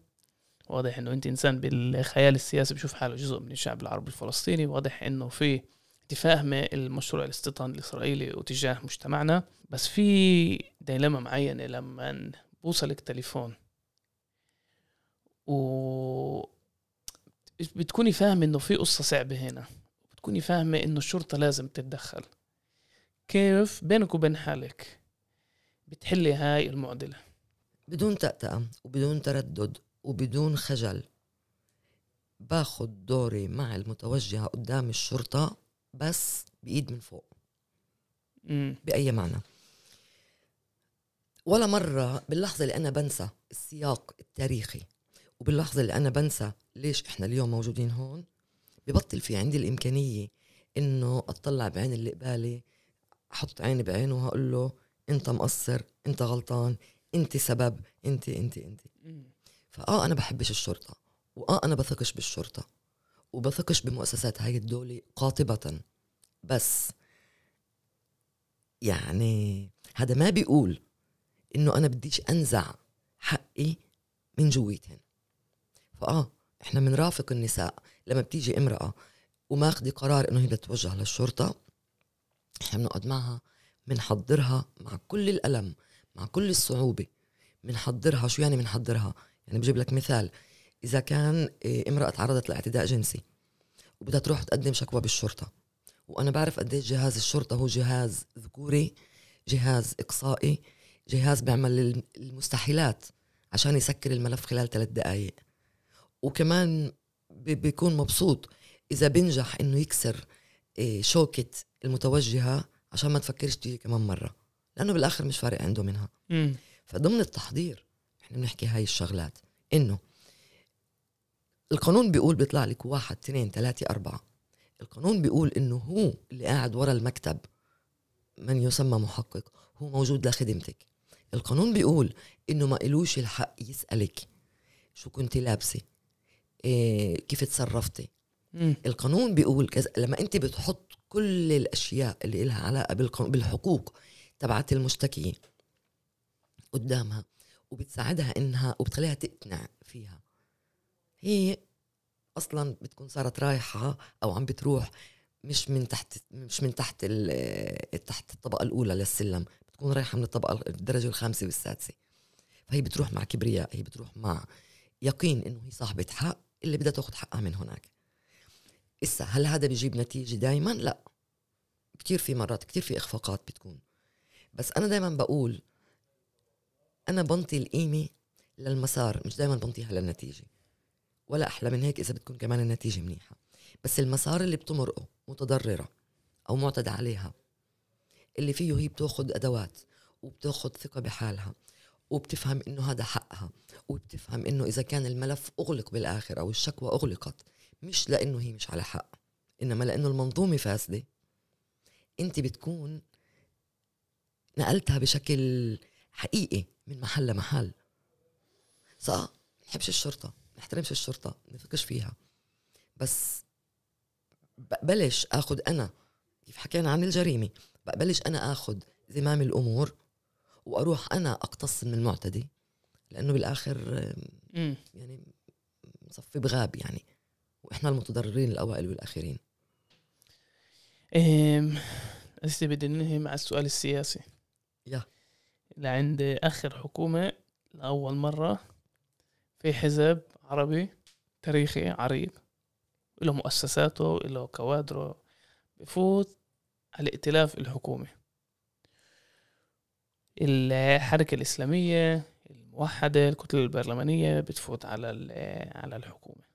واضح إنه أنت إنسان بالخيال السياسي بشوف حاله جزء من الشعب العربي الفلسطيني، واضح إنه في تفاهمة المشروع الاستيطان الإسرائيلي وتجاه مجتمعنا. بس في ديلما معينة لما بوصلك تليفون وبتكوني فاهمة إنه في قصة صعبة هنا، بتكوني فاهمة إنه الشرطة لازم تتدخل، كيف بينك وبين حالك بتحلي هاي المعضلة بدون تأتأة وبدون تردد وبدون خجل؟ باخد دوري مع المتوجهة قدام الشرطة بس بإيد من فوق. مم. بأي معنى؟ ولا مرة باللحظة اللي أنا بنسى السياق التاريخي وباللحظة اللي أنا بنسى ليش إحنا اليوم موجودين هون، ببطل في عندي الإمكانية إنه أطلع بعين اللي قبالي، أحط عيني بعينه وهقول له أنت مقصر، أنت غلطان، أنت سبب، أنت أنت أنت. فآه أنا بحبش الشرطة، وآه أنا بثقش بالشرطة وبثقش بمؤسسات هاي الدولة قاطبة، بس يعني هذا ما بيقول إنه أنا بديش أنزع حقي من جويتهن. فآه إحنا منرافق النساء لما بتيجي امرأة وماخدي قرار إنه هي بتتوجه للشرطة، إحنا بنقعد معها منحضرها مع كل الألم مع كل الصعوبة، منحضرها. شو يعني منحضرها؟ يعني بجيب لك مثال، إذا كان امرأة تعرضت لاعتداء جنسي وبدها تروح تقدم شكوى بالشرطة، وأنا بعرف قديش جهاز الشرطة هو جهاز ذكوري، جهاز إقصائي، جهاز بيعمل المستحيلات عشان يسكر الملف خلال ثلاث دقايق، وكمان بيكون مبسوط إذا بنجح إنه يكسر شوكة المتوجهة عشان ما تفكرش تيجي كمان مرة، لأنه بالآخر مش فارق عنده منها. مم. فضمن التحضير إحنا بنحكي هاي الشغلات، إنه القانون بيقول بيطلع لك واحد اثنين ثلاثة أربعة، القانون بيقول إنه هو اللي قاعد ورا المكتب من يسمى محقق هو موجود لخدمتك، القانون بيقول إنه ما إلوش الحق يسألك شو كنت لابسة، إيه كيف تصرفتي. مم. القانون بيقول كذا. لما أنت بتحط كل الأشياء اللي لها علاقة بالحقوق تبعت المشتكية قدامها وبتساعدها إنها وبتخليها تقتنع فيها، هي أصلاً بتكون صارت رايحة أو عم بتروح مش من تحت مش من تحت تحت الطبقة الأولى للسلم، بتكون رايحة من الطبقة الدرجة الخامسة والسادسة. فهي بتروح مع كبرياء، هي بتروح مع يقين إنه هي صاحبة حق اللي بدها تأخذ حقها من هناك. إسا هل هذا بيجيب نتيجة دايماً؟ لا، كتير في مرات كتير في إخفاقات بتكون، بس أنا دايماً بقول أنا بنطي القيمة للمسار، مش دايماً بنطيها للنتيجة، ولا أحلى من هيك إذا بتكون كمان النتيجة منيحة، بس المسار اللي بتمرقه متضررة أو معتد عليها، اللي فيه هي بتاخد أدوات وبتاخد ثقة بحالها وبتفهم إنه هذا حقها، وبتفهم إنه إذا كان الملف أغلق بالآخر أو الشكوى أغلقت مش لأنه هي مش على حق، إنما لأنه المنظومة فاسدة، أنت بتكون نقلتها بشكل حقيقي من محل لمحل. صح، نحبش الشرطة، نحترمش الشرطة، نفكش فيها، بس بقبلش أخذ أنا كيف حكينا عن الجريمة، بقبلش أنا أخذ زمام الأمور وأروح أنا أقتص من المعتدي، لأنه بالآخر يعني صفي بغاب يعني، وإحنا المتضررين الأوائل والأخيرين. أمم أستي بدي ننهي مع السؤال السياسي. يا لعند آخر حكومة لأول مرة في حزب عربي تاريخي عريق له مؤسساته له كوادره بفوت على ائتلاف الحكومة، الحركة الإسلامية الموحدة الكتلة البرلمانية بتفوت على على الحكومة.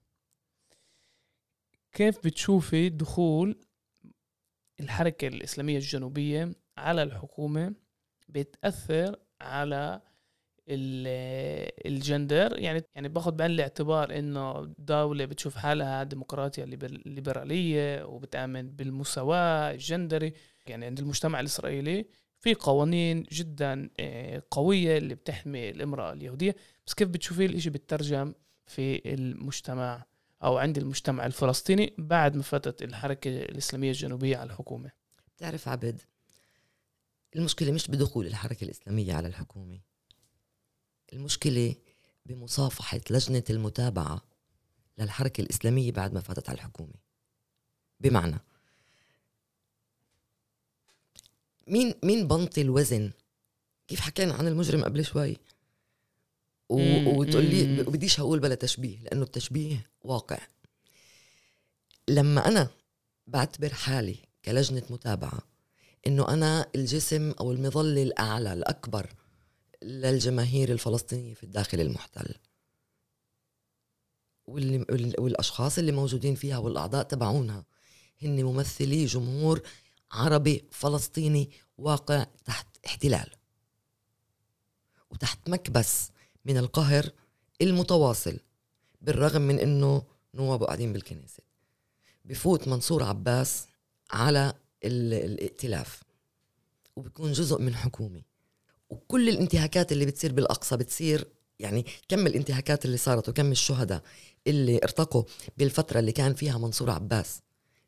كيف بتشوفي دخول الحركة الإسلامية الجنوبية على الحكومة بتأثر على الجندر؟ يعني يعني باخد بعين الاعتبار إنه دولة بتشوف حالها ديمقراطية ليبرالية وبتآمن بالمساواة الجندري، يعني عند المجتمع الإسرائيلي في قوانين جدا قوية اللي بتحمي الامرأة اليهودية، بس كيف بتشوفي الإشي بتترجم في المجتمع أو عند المجتمع الفلسطيني بعد ما فاتت الحركة الإسلامية الجنوبية على الحكومة؟ بتعرف عبد، المشكلة مش بدخول الحركة الإسلامية على الحكومة، المشكلة بمصافحة لجنة المتابعة للحركة الإسلامية بعد ما فاتت على الحكومة. بمعنى مين مين بنطي الوزن؟ كيف حكينا عن المجرم قبل شوي، وتقول لي بديش هقول بلا تشبيه لأنه التشبيه واقع. لما أنا بعتبر حالي كلجنة متابعة إنه أنا الجسم أو المظلة الأعلى الأكبر للجماهير الفلسطينية في الداخل المحتل واللي والأشخاص اللي موجودين فيها والأعضاء تبعونها هن ممثلي جمهور عربي فلسطيني واقع تحت احتلال وتحت مكبس من القهر المتواصل، بالرغم من انه نواب قاعدين بالكنيسة. بفوت منصور عباس على الائتلاف وبكون جزء من حكومة، وكل الانتهاكات اللي بتصير بالأقصى بتصير، يعني كم الانتهاكات اللي صارت وكم الشهداء اللي ارتقوا بالفترة اللي كان فيها منصور عباس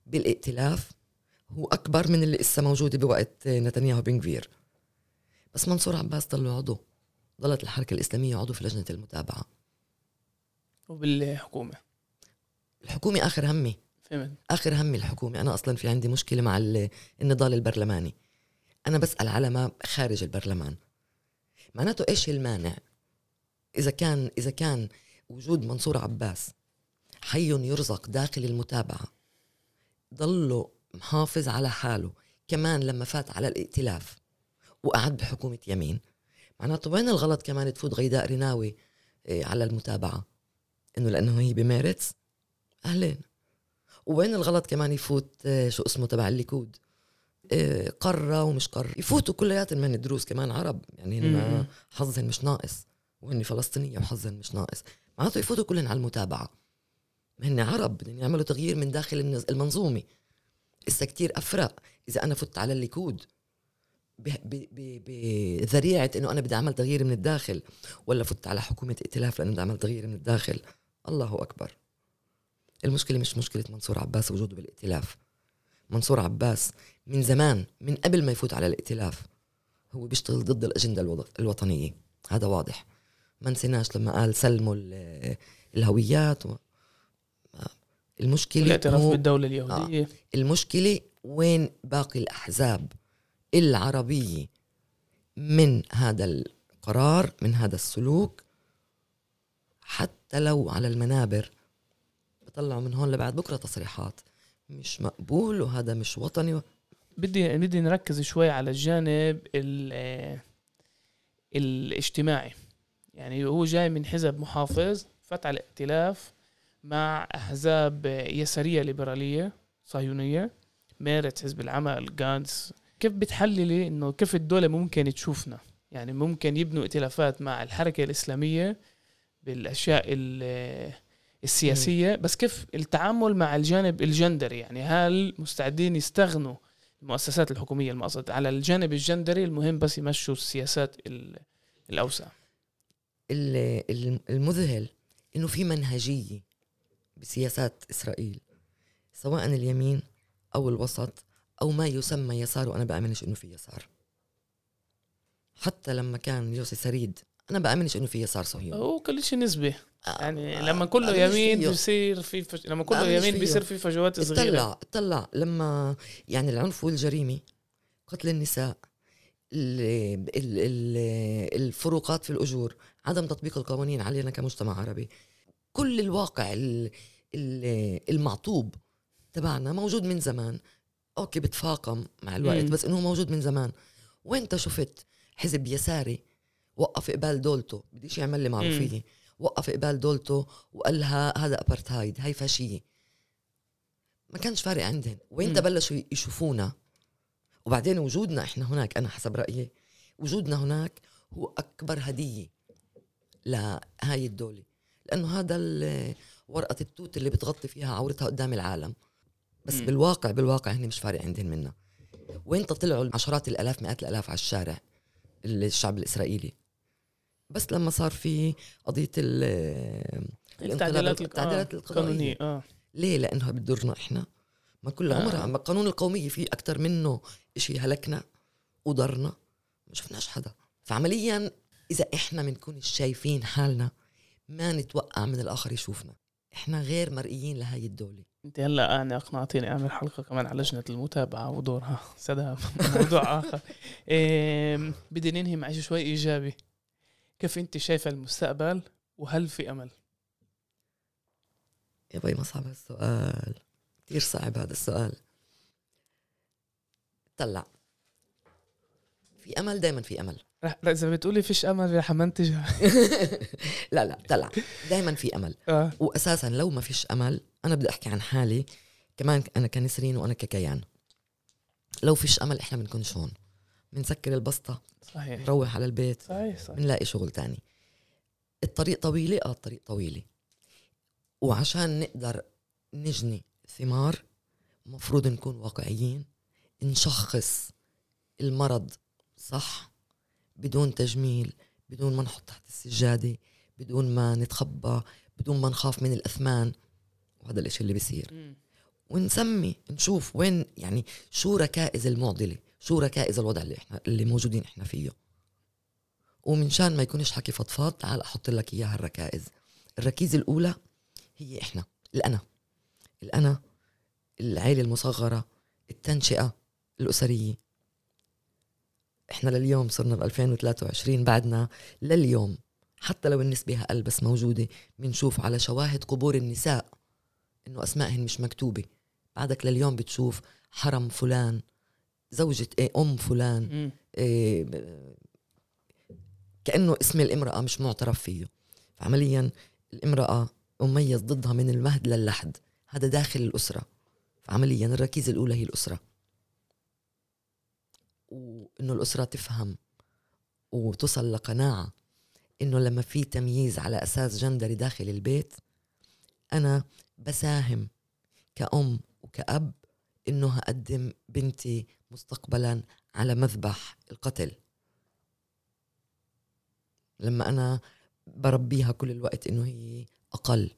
بالائتلاف هو أكبر من اللي لسه موجودة بوقت نتنياهو بن كفير. بس منصور عباس ضل عضو، ضلت الحركة الإسلامية عضو في لجنة المتابعة وبالحكومة. الحكومة آخر همي، فهمت؟ آخر همي الحكومة. أنا أصلا في عندي مشكلة مع النضال البرلماني، أنا بسأل على ما خارج البرلمان. معناته إيش المانع؟ إذا كان إذا كان وجود منصور عباس حي يرزق داخل المتابعة، ضله محافظ على حاله كمان لما فات على الائتلاف وقعد بحكومة يمين، معناته وين الغلط كمان تفوت غيداء رناوي على المتابعة إنه لأنه هي بميرتس؟ أهلين. وين الغلط كمان يفوت شو اسمه تبع الليكود قرة ومش قرة، يفوتوا كليات من الدروس كمان عرب، يعني هن حظهم مش ناقص وهن فلسطينية وحظهم مش ناقص، معناته يفوتوا كلهم على المتابعة، هن عرب بدهم يعملوا تغيير من داخل المنظومة. إسا كتير أفرق إذا أنا فت على الليكود بذريعة إنه أنا بدي أعمل تغيير من الداخل، ولا فت على حكومة ائتلاف لأنه بدي أعمل تغيير من الداخل. الله أكبر. المشكلة مش مشكلة منصور عباس وجوده بالائتلاف، منصور عباس من زمان من قبل ما يفوت على الائتلاف هو بيشتغل ضد الأجندة الوطنية، هذا واضح. ما نسيناش لما قال سلموا الهويات و... المشكلة الاعتراف هو... بالدولة اليهودية. آه. المشكلة وين باقي الأحزاب العربية من هذا القرار، من هذا السلوك، حتى لو على المنابر بطلعوا من هون لبعد بكرة تصريحات مش مقبول وهذا مش وطني. بدي بدي نركز شوي على الجانب الاجتماعي، يعني هو جاي من حزب محافظ فات على الائتلاف مع أحزاب يسارية ليبرالية صهيونية، مارت، حزب العمل، غانس. كيف بتحللي إنه كيف الدولة ممكن تشوفنا، يعني ممكن يبنوا ائتلافات مع الحركة الإسلامية بالأشياء السياسية، بس كيف التعامل مع الجانب الجندري؟ يعني هل مستعدين يستغنوا المؤسسات الحكومية المقصد على الجانب الجندري، المهم بس يمشوا السياسات الأوسع؟ المذهل إنه في منهجية بسياسات إسرائيل سواء اليمين أو الوسط أو ما يسمى يسار، وأنا بأمنش إنه في يسار. حتى لما كان جوسي سريد أنا بأمنش إنه في يسار صهيوني. هو كل شيء نسبي، يعني لما كله يمين بيصير في فج... لما كله يمين بيصير في فجوات صغيرة. طلع طلع لما يعني العنف والجريمة، قتل النساء، الفروقات في الأجور، عدم تطبيق القوانين علينا كمجتمع عربي، كل الواقع المعطوب تبعنا موجود من زمان. أوكي بتفاقم مع الوقت بس إنه موجود من زمان. وإنت شفت حزب يساري وقف إقبال دولته، بديش يعمل لي معروفية، وقف إقبال دولته وقالها هذا أبرتهايد، هاي فاشية، ما كانش فارق عندهم. وإنت بلشوا يشوفونا، وبعدين وجودنا إحنا هناك، أنا حسب رأيي وجودنا هناك هو أكبر هدية لهاي الدولة، لأنه هذا ورقة التوت اللي بتغطي فيها عورتها قدام العالم. بس م. بالواقع بالواقع هني مش فارق عندهم منا. وإنت طلعوا عشرات الألاف، مئات الألاف على الشارع الشعب الإسرائيلي، بس لما صار في قضية التعديلات القانونية. آه. ليه؟ لأنها بتضرنا إحنا. ما كل عمرها آه. قانون القومية فيه أكتر منه إشي هلكنا وضرنا، ما شفناش حدا. فعمليا إذا إحنا منكون شايفين حالنا ما نتوقع من الآخر يشوفنا، إحنا غير مرئيين لهاي الدولة. أنت هلأ أنا أقنعتيني أعمل حلقة كمان على لجنة المتابعة ودورها سدها موضوع آخر. إيه بدي ننهي مع شوي إيجابي. كيف أنت شايفة المستقبل وهل في أمل؟ يا باي ما صعب السؤال، كتير صعب هذا السؤال. طلع في أمل، دايما في أمل. لا إذا بتقولي فيش أمل رح منتجها. لا لا طلع دايما في أمل. وأساسا لو ما فيش أمل أنا بدي أحكي عن حالي كمان أنا كنسرين وأنا ككيان لو فيش أمل إحنا بنكونش هون, بنسكر البسطة, صحيح, نروح على البيت, صحيح, صحيح, بنلاقي شغل تاني. الطريق طويلة, آه الطريق طويلة, وعشان نقدر نجني ثمار مفروض نكون واقعيين, نشخص المرض صح بدون تجميل, بدون ما نحط تحت السجادة, بدون ما نتخبى, بدون ما نخاف من الأثمان, وهذا الاشي اللي بيصير. ونسمي, نشوف وين يعني شو ركائز المعضلة, شو ركائز الوضع اللي احنا اللي موجودين احنا فيه, ومنشان ما يكونش حكي فضفاض تعال احط لك اياها الركائز. الركيزة الاولى هي احنا, الأنا, الأنا, العيلة المصغرة, التنشئة الأسرية. احنا لليوم صرنا ب ألفين وثلاثة وعشرين, بعدنا لليوم حتى لو النسبة هقل بس موجودة, بنشوف على شواهد قبور النساء انه اسمائهن مش مكتوبة. بعدك لليوم بتشوف حرم فلان, زوجة ايه, ام فلان, إيه, كأنه اسم الامرأة مش معترف فيه. فعمليا الامرأة أميز ضدها من المهد للحد, هذا داخل الأسرة. فعمليا الركيزة الأولى هي الأسرة, وإنه الأسرة تفهم وتصل لقناعة إنه لما في تمييز على أساس جندري داخل البيت, أنا بساهم كأم وكأب إنه هقدم بنتي مستقبلا على مذبح القتل. لما أنا بربيها كل الوقت إنه هي أقل,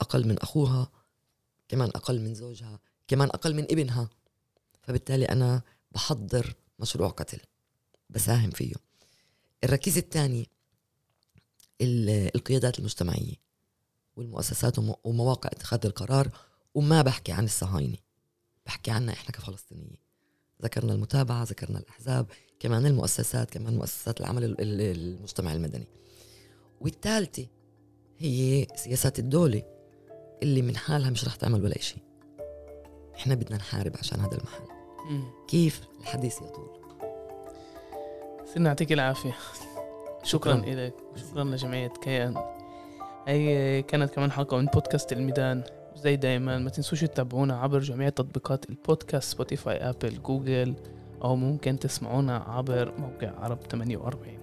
أقل من أخوها, كمان أقل من زوجها, كمان أقل من ابنها, فبالتالي أنا بحضر مشروع قتل, بساهم فيه. الركيزة الثانية القيادات المجتمعية والمؤسسات ومواقع اتخاذ القرار. وما بحكي عن الصهاينة, بحكي عننا إحنا كفلسطينيين. ذكرنا المتابعة, ذكرنا الأحزاب, كمان المؤسسات, كمان مؤسسات العمل المجتمع المدني. والثالثة هي سياسات الدولة اللي من حالها مش رح تعمل ولا شيء. إحنا بدنا نحارب عشان هذا المحل. مم. كيف؟ الحديث يطول. سنة يعطيك العافية. شكرا لك, شكرا لجمعية كيان. هي كانت كمان حلقة من بودكاست الميدان. زي دايما ما تنسوش تتابعونا عبر جميع تطبيقات البودكاست, سبوتيفاي, أبل, جوجل, أو ممكن تسمعونا عبر موقع عرب ثمانية وأربعين.